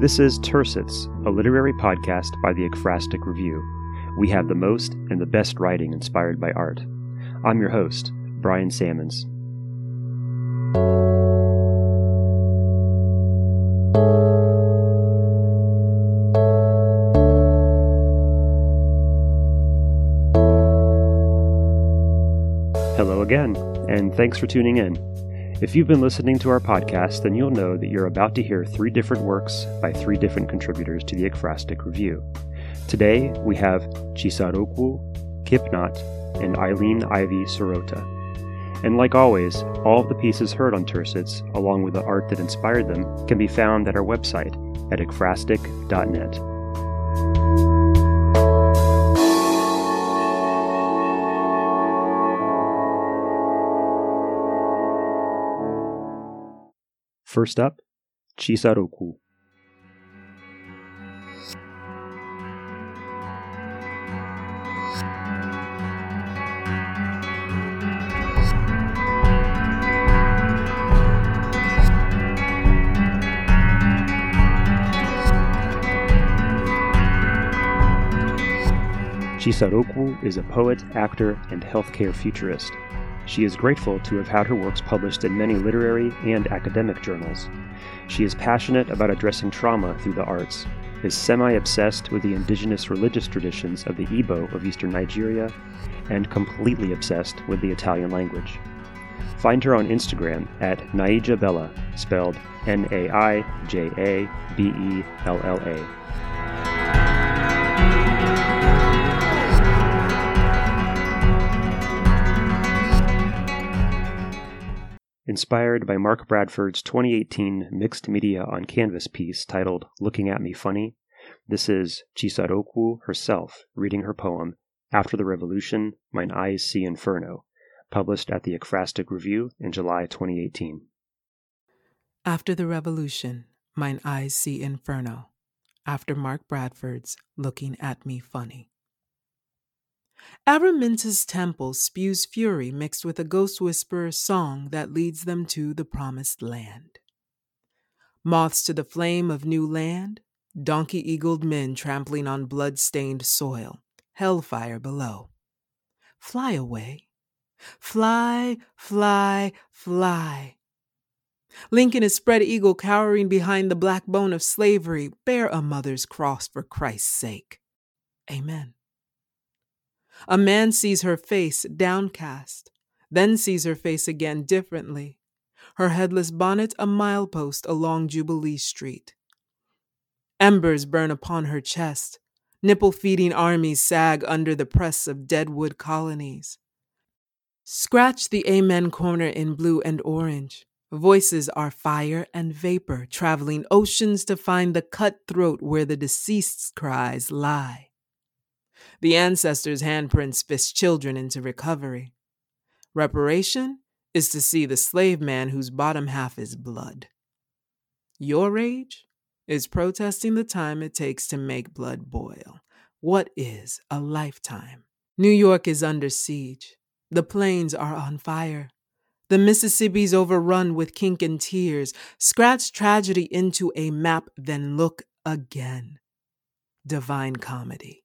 This is Tercets, a literary podcast by the Ekphrastic Review. We have the most and the best writing inspired by art. I'm your host, Brian Sammons. Hello again, and thanks for tuning in. If you've been listening to our podcast, then you'll know that you're about to hear three different works by three different contributors to the Ekphrastic Review. Today, we have Chisaroku, Kip Knott, and Eileen Ivey Sirota. And like always, all of the pieces heard on Tercets, along with the art that inspired them, can be found at our website at ekphrastic.net. First up, Chisaroku. Chisaroku is a poet, actor, and healthcare futurist. She is grateful to have had her works published in many literary and academic journals. She is passionate about addressing trauma through the arts, is semi-obsessed with the indigenous religious traditions of the Igbo of eastern Nigeria, and completely obsessed with the Italian language. Find her on Instagram at Naijabella, spelled Naijabella. Inspired by Mark Bradford's 2018 mixed media on canvas piece titled Looking At Me Funny, this is Chisaroku herself reading her poem, After the Revolution, Mine Eyes See Inferno, published at the Ekphrastic Review in July 2018. After the Revolution, Mine Eyes See Inferno, after Mark Bradford's Looking At Me Funny. Araminta's temple spews fury mixed with a ghost whisperer's song that leads them to the promised land. Moths to the flame of new land, donkey-eagled men trampling on blood-stained soil, hellfire below. Fly away. Fly, fly, fly. Lincoln is spread eagle cowering behind the black bone of slavery. Bear a mother's cross for Christ's sake. Amen. A man sees her face downcast, then sees her face again differently, her headless bonnet a milepost along Jubilee Street. Embers burn upon her chest, nipple-feeding armies sag under the press of deadwood colonies. Scratch the Amen corner in blue and orange. Voices are fire and vapor, traveling oceans to find the cutthroat where the deceased's cries lie. The ancestors' handprints fist children into recovery. Reparation is to see the slave man whose bottom half is blood. Your rage is protesting the time it takes to make blood boil. What is a lifetime? New York is under siege. The plains are on fire. The Mississippi's overrun with kink and tears. Scratch tragedy into a map, then look again. Divine comedy.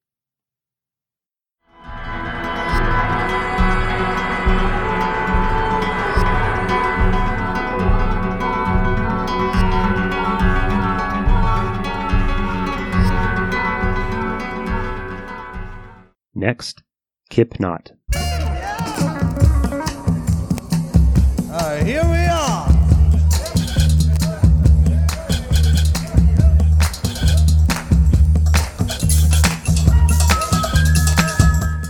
Next, Kip Knott. Here we are.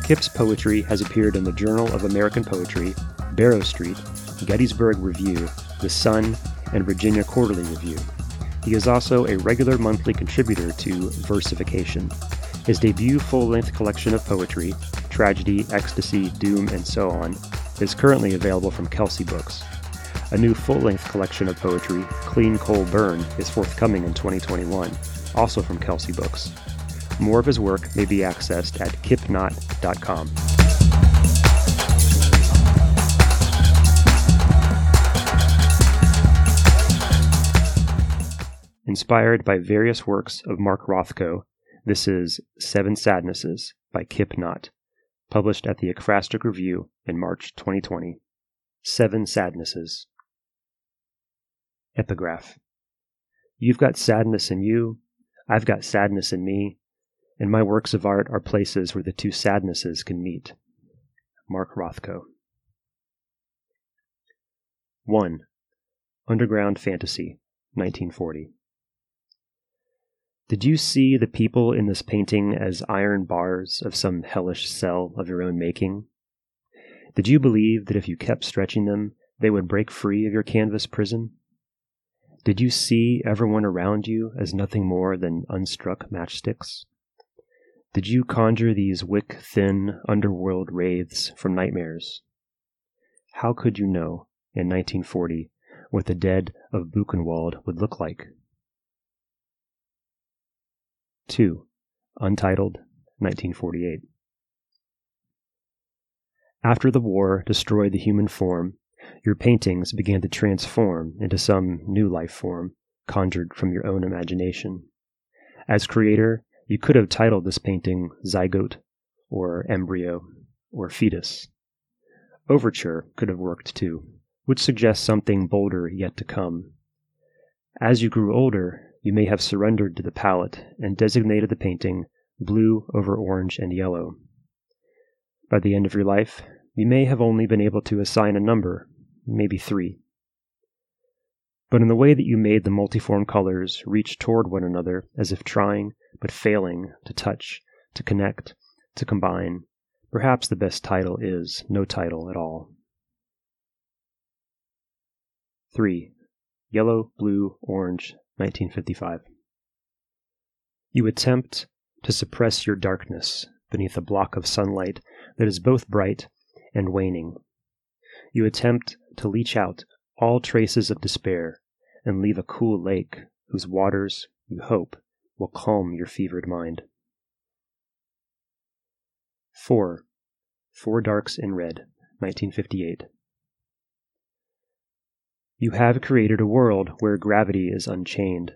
Kip's poetry has appeared in the Journal of American Poetry, Barrow Street, Gettysburg Review, The Sun, and Virginia Quarterly Review. He is also a regular monthly contributor to Versification. His debut full-length collection of poetry, Tragedy, Ecstasy, Doom, and So On, is currently available from Kelsey Books. A new full-length collection of poetry, Clean Coal Burn, is forthcoming in 2021, also from Kelsey Books. More of his work may be accessed at kipknott.com. Inspired by various works of Mark Rothko, this is Seven Sadnesses by Kip Knott, published at the Ekphrastic Review in March 2020. Seven Sadnesses. Epigraph. You've got sadness in you, I've got sadness in me, and my works of art are places where the two sadnesses can meet. Mark Rothko. 1. Underground Fantasy, 1940. Did you see the people in this painting as iron bars of some hellish cell of your own making? Did you believe that if you kept stretching them, they would break free of your canvas prison? Did you see everyone around you as nothing more than unstruck matchsticks? Did you conjure these wick-thin underworld wraiths from nightmares? How could you know, in 1940, what the dead of Buchenwald would look like? 2. Untitled, 1948. After the war destroyed the human form, your paintings began to transform into some new life form, conjured from your own imagination. As creator, you could have titled this painting Zygote, or Embryo, or Fetus. Overture could have worked too, which suggests something bolder yet to come. As you grew older, you may have surrendered to the palette and designated the painting blue over orange and yellow. By the end of your life, you may have only been able to assign a number, maybe 3. But in the way that you made the multiform colors reach toward one another as if trying, but failing, to touch, to connect, to combine, perhaps the best title is no title at all. 3. Yellow, Blue, Orange, 1955. You attempt to suppress your darkness beneath a block of sunlight that is both bright and waning. You attempt to leach out all traces of despair and leave a cool lake whose waters, you hope, will calm your fevered mind. 4. Four Darks in Red, 1958. You have created a world where gravity is unchained.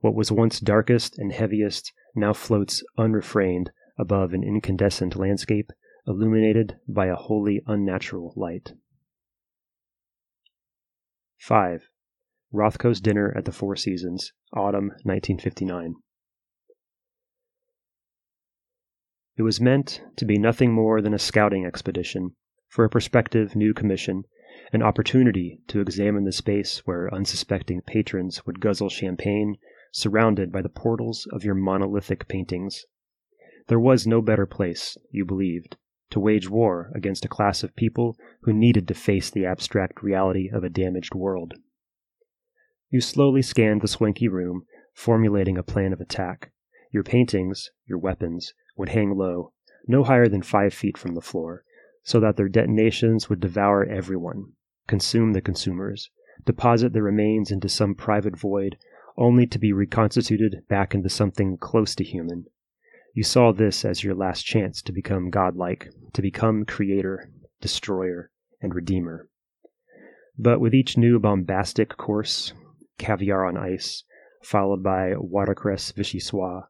What was once darkest and heaviest now floats unrefrained above an incandescent landscape, illuminated by a wholly unnatural light. 5. Rothko's Dinner at the Four Seasons, Autumn 1959. It was meant to be nothing more than a scouting expedition for a prospective new commission, an opportunity to examine the space where unsuspecting patrons would guzzle champagne, surrounded by the portals of your monolithic paintings. There was no better place, you believed, to wage war against a class of people who needed to face the abstract reality of a damaged world. You slowly scanned the swanky room, formulating a plan of attack. Your paintings, your weapons, would hang low, no higher than 5 feet from the floor, so that their detonations would devour everyone, consume the consumers, deposit the remains into some private void, only to be reconstituted back into something close to human. You saw this as your last chance to become godlike, to become creator, destroyer, and redeemer. But with each new bombastic course, caviar on ice, followed by watercress vichyssoise,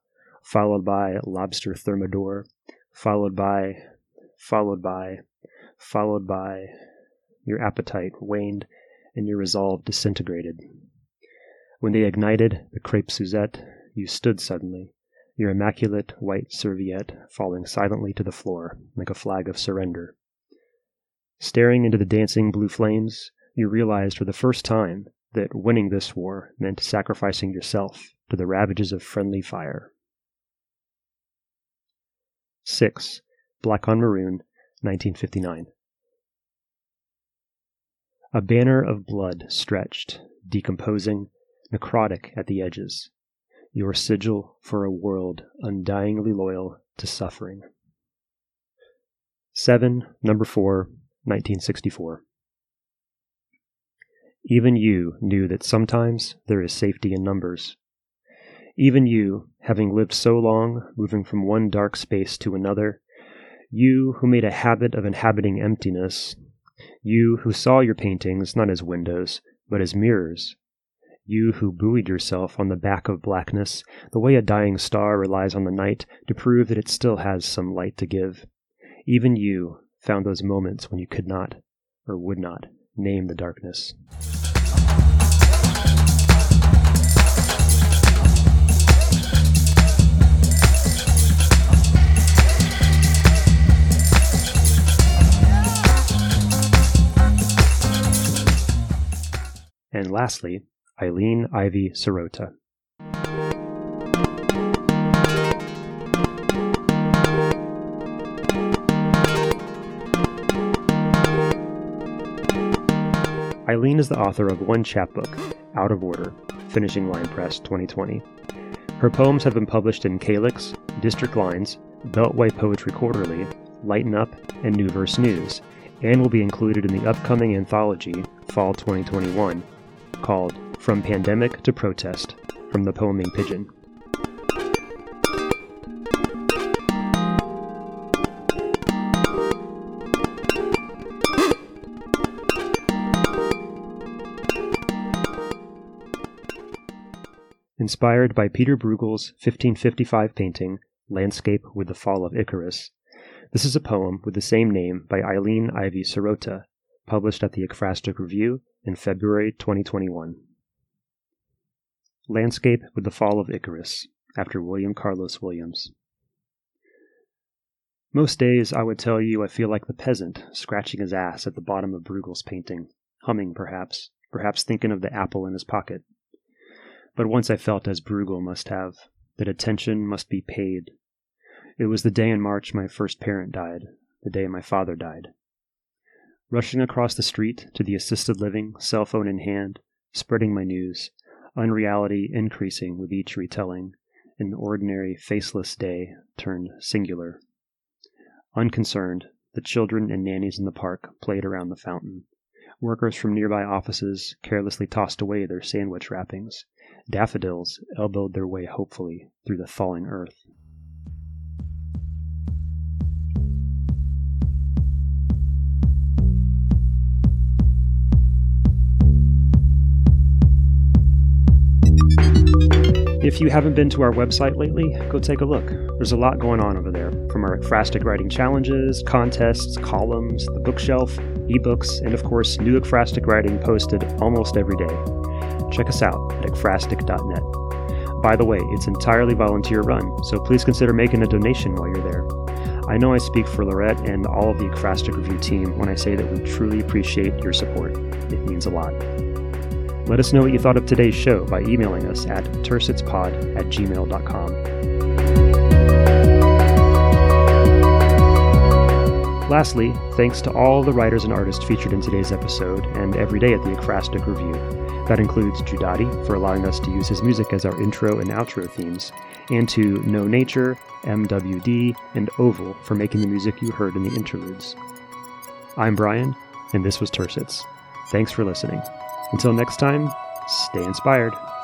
followed by lobster thermidor, followed by, your appetite waned and your resolve disintegrated. When they ignited the crepe Suzette, you stood suddenly, your immaculate white serviette falling silently to the floor like a flag of surrender. Staring into the dancing blue flames, you realized for the first time that winning this war meant sacrificing yourself to the ravages of friendly fire. 6. Black on Maroon, 1959. A banner of blood stretched, decomposing, necrotic at the edges. Your sigil for a world undyingly loyal to suffering. 7. Number 4, 1964. Even you knew that sometimes there is safety in numbers. Even you, having lived so long, moving from one dark space to another, you who made a habit of inhabiting emptiness, you who saw your paintings not as windows, but as mirrors, You who buoyed yourself on the back of blackness, the way a dying star relies on the night to prove that it still has some light to give. Even you found those moments when you could not, or would not, name the darkness. And lastly, Eileen Ivey Sirota. Eileen is the author of one chapbook, Out of Order, Finishing Line Press 2020. Her poems have been published in Calyx, District Lines, Beltway Poetry Quarterly, Lighten Up, and New Verse News, and will be included in the upcoming anthology, Fall 2021, called From Pandemic to Protest, from the Poeming Pigeon. Inspired by Peter Bruegel's 1555 painting, Landscape with the Fall of Icarus, this is a poem with the same name by Eileen Ivey Sirota, published at the Ekphrastic Review in February 2021. Landscape with the Fall of Icarus, after William Carlos Williams. Most days I would tell you I feel like the peasant scratching his ass at the bottom of Bruegel's painting, humming perhaps thinking of the apple in his pocket. But once I felt as Bruegel must have, that attention must be paid. It was the day in March my first parent died, the day my father died. Rushing across the street to the assisted living, cell phone in hand, spreading my news, unreality increasing with each retelling, an ordinary faceless day turned singular. Unconcerned, the children and nannies in the park played around the fountain. Workers from nearby offices carelessly tossed away their sandwich wrappings. Daffodils elbowed their way hopefully through the thawing earth. If you haven't been to our website lately, go take a look. There's a lot going on over there, from our Ekphrastic writing challenges, contests, columns, the bookshelf, ebooks, and of course, new Ekphrastic writing posted almost every day. Check us out at ekphrastic.net. By the way, it's entirely volunteer-run, so please consider making a donation while you're there. I know I speak for Lorette and all of the Ekphrastic Review team when I say that we truly appreciate your support. It means a lot. Let us know what you thought of today's show by emailing us at tercetspod@gmail.com. Lastly, thanks to all the writers and artists featured in today's episode and every day at the Ekphrastic Review. That includes Judati for allowing us to use his music as our intro and outro themes, and to No Nature, MWD, and Oval for making the music you heard in the interludes. I'm Brian, and this was Tercets. Thanks for listening. Until next time, stay inspired.